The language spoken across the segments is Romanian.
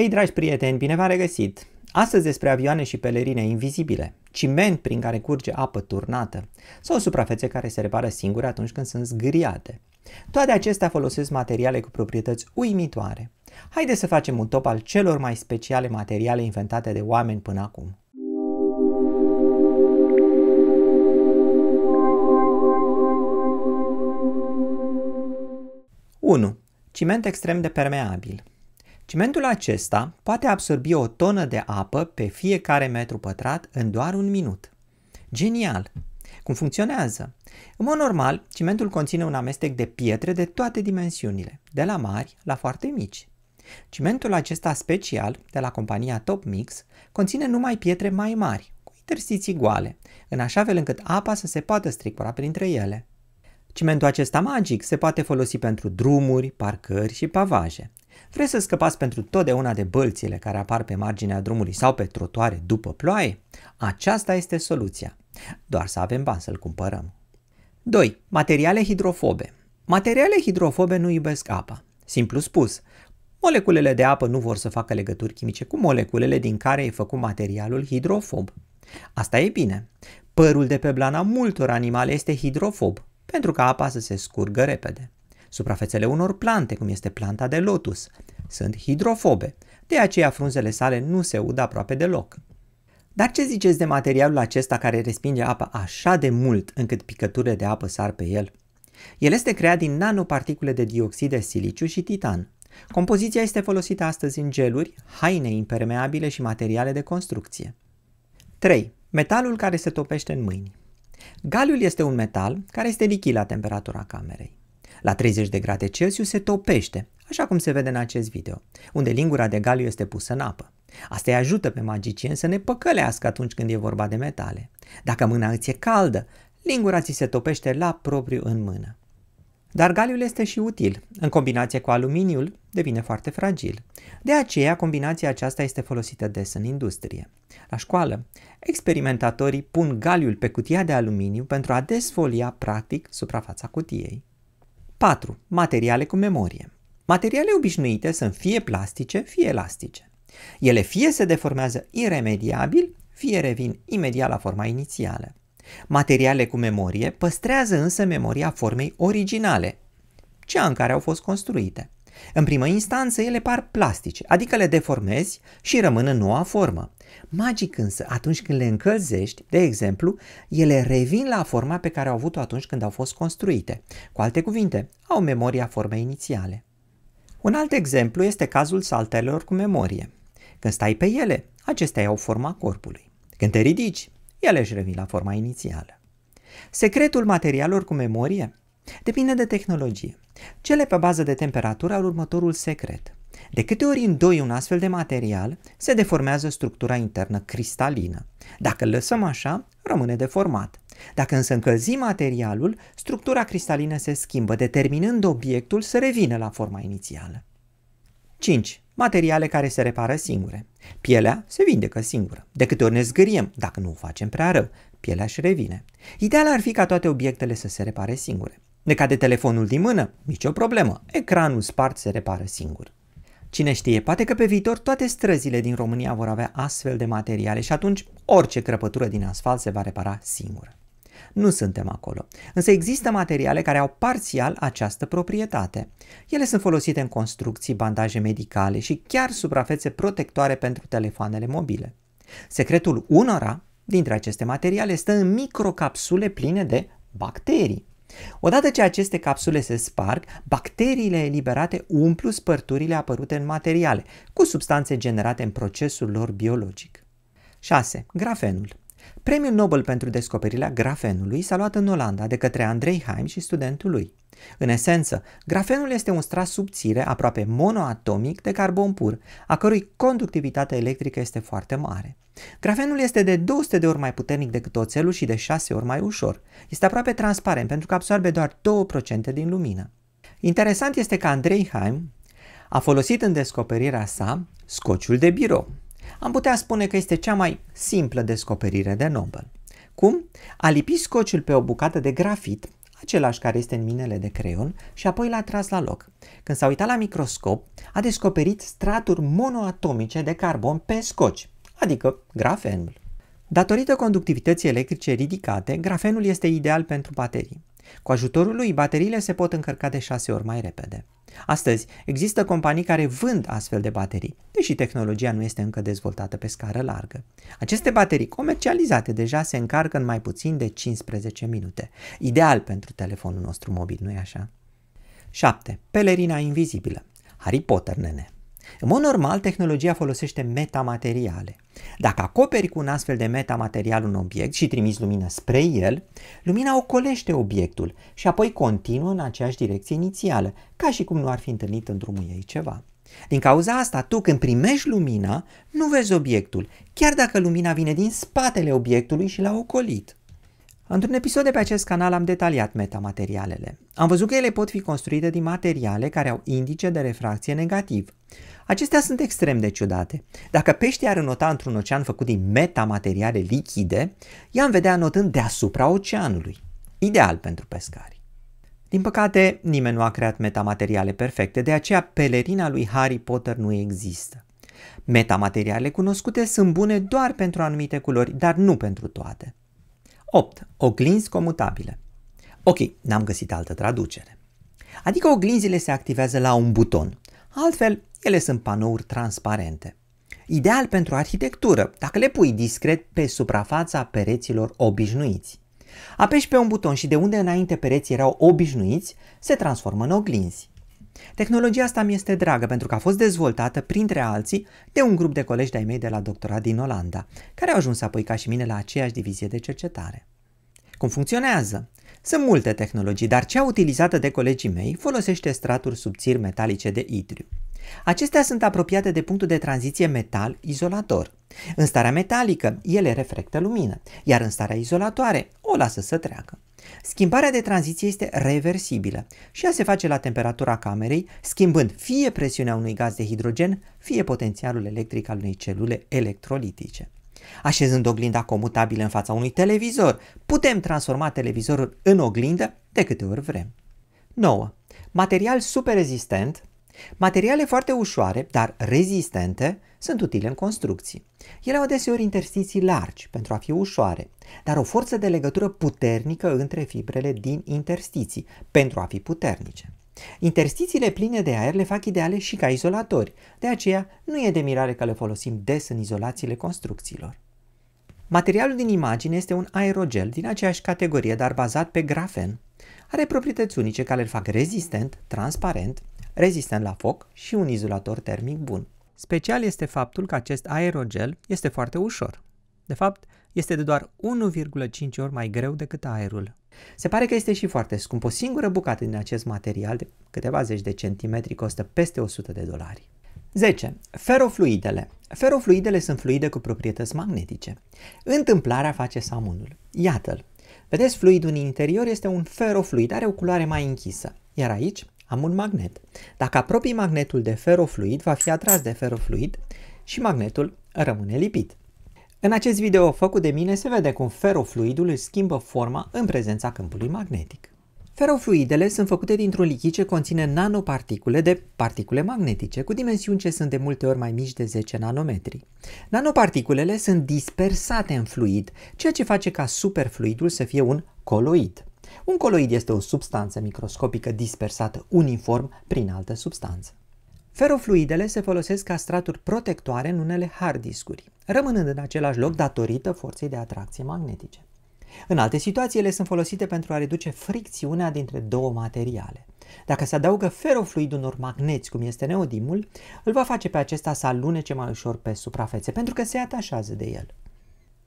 Hei, dragi prieteni, bine v-am regăsit! Astăzi despre avioane și pelerine invizibile, ciment prin care curge apă turnată sau suprafețe care se repară singure atunci când sunt zgâriate. Toate acestea folosesc materiale cu proprietăți uimitoare. Haideți să facem un top al celor mai speciale materiale inventate de oameni până acum. (1) Ciment extrem de permeabil. Cimentul acesta poate absorbi o tonă de apă pe fiecare metru pătrat în doar un minut. Genial! Cum funcționează? În mod normal, cimentul conține un amestec de pietre de toate dimensiunile, de la mari la foarte mici. Cimentul acesta special, de la compania TopMix, conține numai pietre mai mari, cu interstiții goale, în așa fel încât apa să se poată stricura printre ele. Cimentul acesta magic se poate folosi pentru drumuri, parcări și pavaje. Vreți să scăpați pentru totdeauna de bălțile care apar pe marginea drumului sau pe trotuare după ploaie? Aceasta este soluția. Doar să avem bani să-l cumpărăm. 2. Materiale hidrofobe. Materiale hidrofobe nu iubesc apa. Simplu spus, moleculele de apă nu vor să facă legături chimice cu moleculele din care e făcut materialul hidrofob. Asta e bine. Părul de pe blana multor animale este hidrofob, pentru ca apa să se scurgă repede. Suprafețele unor plante, cum este planta de lotus, sunt hidrofobe, de aceea frunzele sale nu se ud aproape deloc. Dar ce ziceți de materialul acesta care respinge apa așa de mult încât picăturile de apă sar pe el? El este creat din nanoparticule de dioxid de siliciu și titan. Compoziția este folosită astăzi în geluri, haine impermeabile și materiale de construcție. 3. Metalul care se topește în mâini. Galiul este un metal care este lichid la temperatura camerei. La 30 de grade Celsius se topește, așa cum se vede în acest video, unde lingura de galiu este pusă în apă. Asta îi ajută pe magicieni să ne păcălească atunci când e vorba de metale. Dacă mâna îți e caldă, lingura ți se topește la propriu în mână. Dar galiul este și util. În combinație cu aluminiul, devine foarte fragil. De aceea, combinația aceasta este folosită des în industrie. La școală, experimentatorii pun galiul pe cutia de aluminiu pentru a desfolia, practic, suprafața cutiei. 4. Materiale cu memorie. Materiale obișnuite sunt fie plastice, fie elastice. Ele fie se deformează iremediabil, fie revin imediat la forma inițială. Materiale cu memorie păstrează însă memoria formei originale, cea în care au fost construite. În primă instanță ele par plastice, adică le deformezi și rămân în noua formă. Magic însă, atunci când le încălzești, de exemplu, ele revin la forma pe care au avut-o atunci când au fost construite. Cu alte cuvinte, au memoria formei inițiale. Un alt exemplu este cazul saltelor cu memorie. Când stai pe ele, acestea iau forma corpului. Când te ridici, ele își revin la forma inițială. Secretul materialelor cu memorie depinde de tehnologie. Cele pe bază de temperatură au următorul secret. De câte ori îndoi un astfel de material, se deformează structura internă cristalină. Dacă îl lăsăm așa, rămâne deformat. Dacă însă încălzim materialul, structura cristalină se schimbă, determinând obiectul să revină la forma inițială. 5. Materiale care se repară singure. Pielea se vindecă singură. De câte ori ne zgâriem, dacă nu o facem prea rău, pielea își revine. Ideal ar fi ca toate obiectele să se repare singure. Ne cade telefonul din mână? Nicio problemă. Ecranul spart se repară singur. Cine știe, poate că pe viitor toate străzile din România vor avea astfel de materiale și atunci orice crăpătură din asfalt se va repara singură. Nu suntem acolo, însă există materiale care au parțial această proprietate. Ele sunt folosite în construcții, bandaje medicale și chiar suprafețe protectoare pentru telefoanele mobile. Secretul unora dintre aceste materiale stă în microcapsule pline de bacterii. Odată ce aceste capsule se sparg, bacteriile eliberate umplu spărturile apărute în materiale, cu substanțe generate în procesul lor biologic. 6. Grafenul. Premiul Nobel pentru descoperirea grafenului s-a luat în Olanda de către Andrei Heim și studentul lui. În esență, grafenul este un strat subțire, aproape monoatomic, de carbon pur, a cărui conductivitate electrică este foarte mare. Grafenul este de 200 de ori mai puternic decât oțelul și de 6 ori mai ușor. Este aproape transparent pentru că absorbe doar 2% din lumină. Interesant este că Andrei Heim a folosit în descoperirea sa scociul de birou. Am putea spune că este cea mai simplă descoperire de Nobel. Cum? A lipi scociul pe o bucată de grafit, același care este în minele de creion, și apoi l-a tras la loc. Când s-a uitat la microscop, a descoperit straturi monoatomice de carbon pe scoci, adică grafenul. Datorită conductivității electrice ridicate, grafenul este ideal pentru baterii. Cu ajutorul lui, bateriile se pot încărca de 6 ori mai repede. Astăzi, există companii care vând astfel de baterii, deși tehnologia nu este încă dezvoltată pe scară largă. Aceste baterii comercializate deja se încarcă în mai puțin de 15 minute. Ideal pentru telefonul nostru mobil, nu-i așa? 7. Pelerina invizibilă. Harry Potter, nene. În mod normal, tehnologia folosește metamateriale. Dacă acoperi cu un astfel de metamaterial un obiect și trimiți lumină spre el, lumina ocolește obiectul și apoi continuă în aceeași direcție inițială, ca și cum nu ar fi întâlnit în drumul ei ceva. Din cauza asta, tu când primești lumina, nu vezi obiectul, chiar dacă lumina vine din spatele obiectului și l-a ocolit. Într-un episod de pe acest canal am detaliat metamaterialele. Am văzut că ele pot fi construite din materiale care au indice de refracție negativ. Acestea sunt extrem de ciudate. Dacă peștii ar înota într-un ocean făcut din metamateriale lichide, i-am vedea înotând deasupra oceanului. Ideal pentru pescari. Din păcate, nimeni nu a creat metamateriale perfecte, de aceea pelerina lui Harry Potter nu există. Metamaterialele cunoscute sunt bune doar pentru anumite culori, dar nu pentru toate. 8. Oglinzi comutabile. Ok, n-am găsit altă traducere. Adică oglinzile se activează la un buton. Altfel, ele sunt panouri transparente. Ideal pentru arhitectură, dacă le pui discret pe suprafața pereților obișnuiți. Apeși pe un buton și de unde înainte pereții erau obișnuiți, se transformă în oglinzi. Tehnologia asta mi este dragă pentru că a fost dezvoltată, printre alții, de un grup de colegi de-ai mei de la doctorat din Olanda, care au ajuns apoi ca și mine la aceeași divizie de cercetare. Cum funcționează? Sunt multe tehnologii, dar cea utilizată de colegii mei folosește straturi subțiri metalice de idriu. Acestea sunt apropiate de punctul de tranziție metal-izolator. În starea metalică, ele reflectă lumină, iar în starea izolatoare o lasă să treacă. Schimbarea de tranziție este reversibilă și ea se face la temperatura camerei, schimbând fie presiunea unui gaz de hidrogen, fie potențialul electric al unei celule electrolitice. Așezând oglinda comutabilă în fața unui televizor, putem transforma televizorul în oglindă de câte ori vrem. 9. Material super rezistent. Materiale foarte ușoare, dar rezistente, sunt utile în construcții. Ele au adeseori interstiții largi pentru a fi ușoare, dar o forță de legătură puternică între fibrele din interstiții pentru a fi puternice. Interstițiile pline de aer le fac ideale și ca izolatori, de aceea nu e de mirare că le folosim des în izolațiile construcțiilor. Materialul din imagine este un aerogel din aceeași categorie, dar bazat pe grafen. Are proprietăți unice care îl fac rezistent, transparent, rezistent la foc și un izolator termic bun. Special este faptul că acest aerogel este foarte ușor. De fapt, este de doar 1,5 ori mai greu decât aerul. Se pare că este și foarte scump. O singură bucată din acest material de câteva zeci de centimetri costă peste $100. 10. Ferofluidele. Ferofluidele sunt fluide cu proprietăți magnetice. Întâmplarea face samunul. Iată-l. Vedeți, fluidul din interior este un ferofluid, are o culoare mai închisă. Iar aici am un magnet. Dacă apropii magnetul de ferofluid, va fi atras de ferofluid și magnetul rămâne lipit. În acest video făcut de mine se vede cum ferofluidul își schimbă forma în prezența câmpului magnetic. Ferofluidele sunt făcute dintr-un lichid ce conține nanoparticule de particule magnetice, cu dimensiuni ce sunt de multe ori mai mici de 10 nanometri. Nanoparticulele sunt dispersate în fluid, ceea ce face ca superfluidul să fie un coloid. Un coloid este o substanță microscopică dispersată uniform prin altă substanță. Ferofluidele se folosesc ca straturi protectoare în unele hard discuri, rămânând în același loc datorită forței de atracție magnetice. În alte situații, ele sunt folosite pentru a reduce fricțiunea dintre două materiale. Dacă se adaugă ferofluid unor magneți, cum este neodimul, îl va face pe acesta să alunece mai ușor pe suprafețe, pentru că se atașează de el.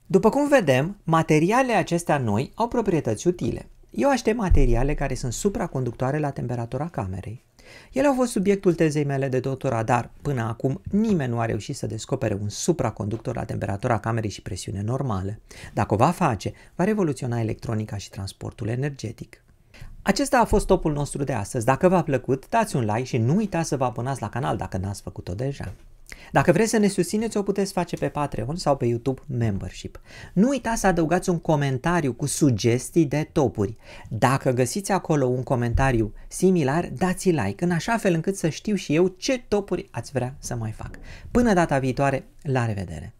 După cum vedem, materialele acestea noi au proprietăți utile. Eu aștept materiale care sunt supraconductoare la temperatura camerei. Ele au fost subiectul tezei mele de doctorat, dar până acum nimeni nu a reușit să descopere un supraconductor la temperatura camerei și presiune normală. Dacă o va face, va revoluționa electronica și transportul energetic. Acesta a fost topul nostru de astăzi. Dacă v-a plăcut, dați un like și nu uitați să vă abonați la canal dacă n-ați făcut-o deja. Dacă vreți să ne susțineți, o puteți face pe Patreon sau pe YouTube Membership. Nu uitați să adăugați un comentariu cu sugestii de topuri. Dacă găsiți acolo un comentariu similar, dați like, în așa fel încât să știu și eu ce topuri ați vrea să mai fac. Până data viitoare, la revedere!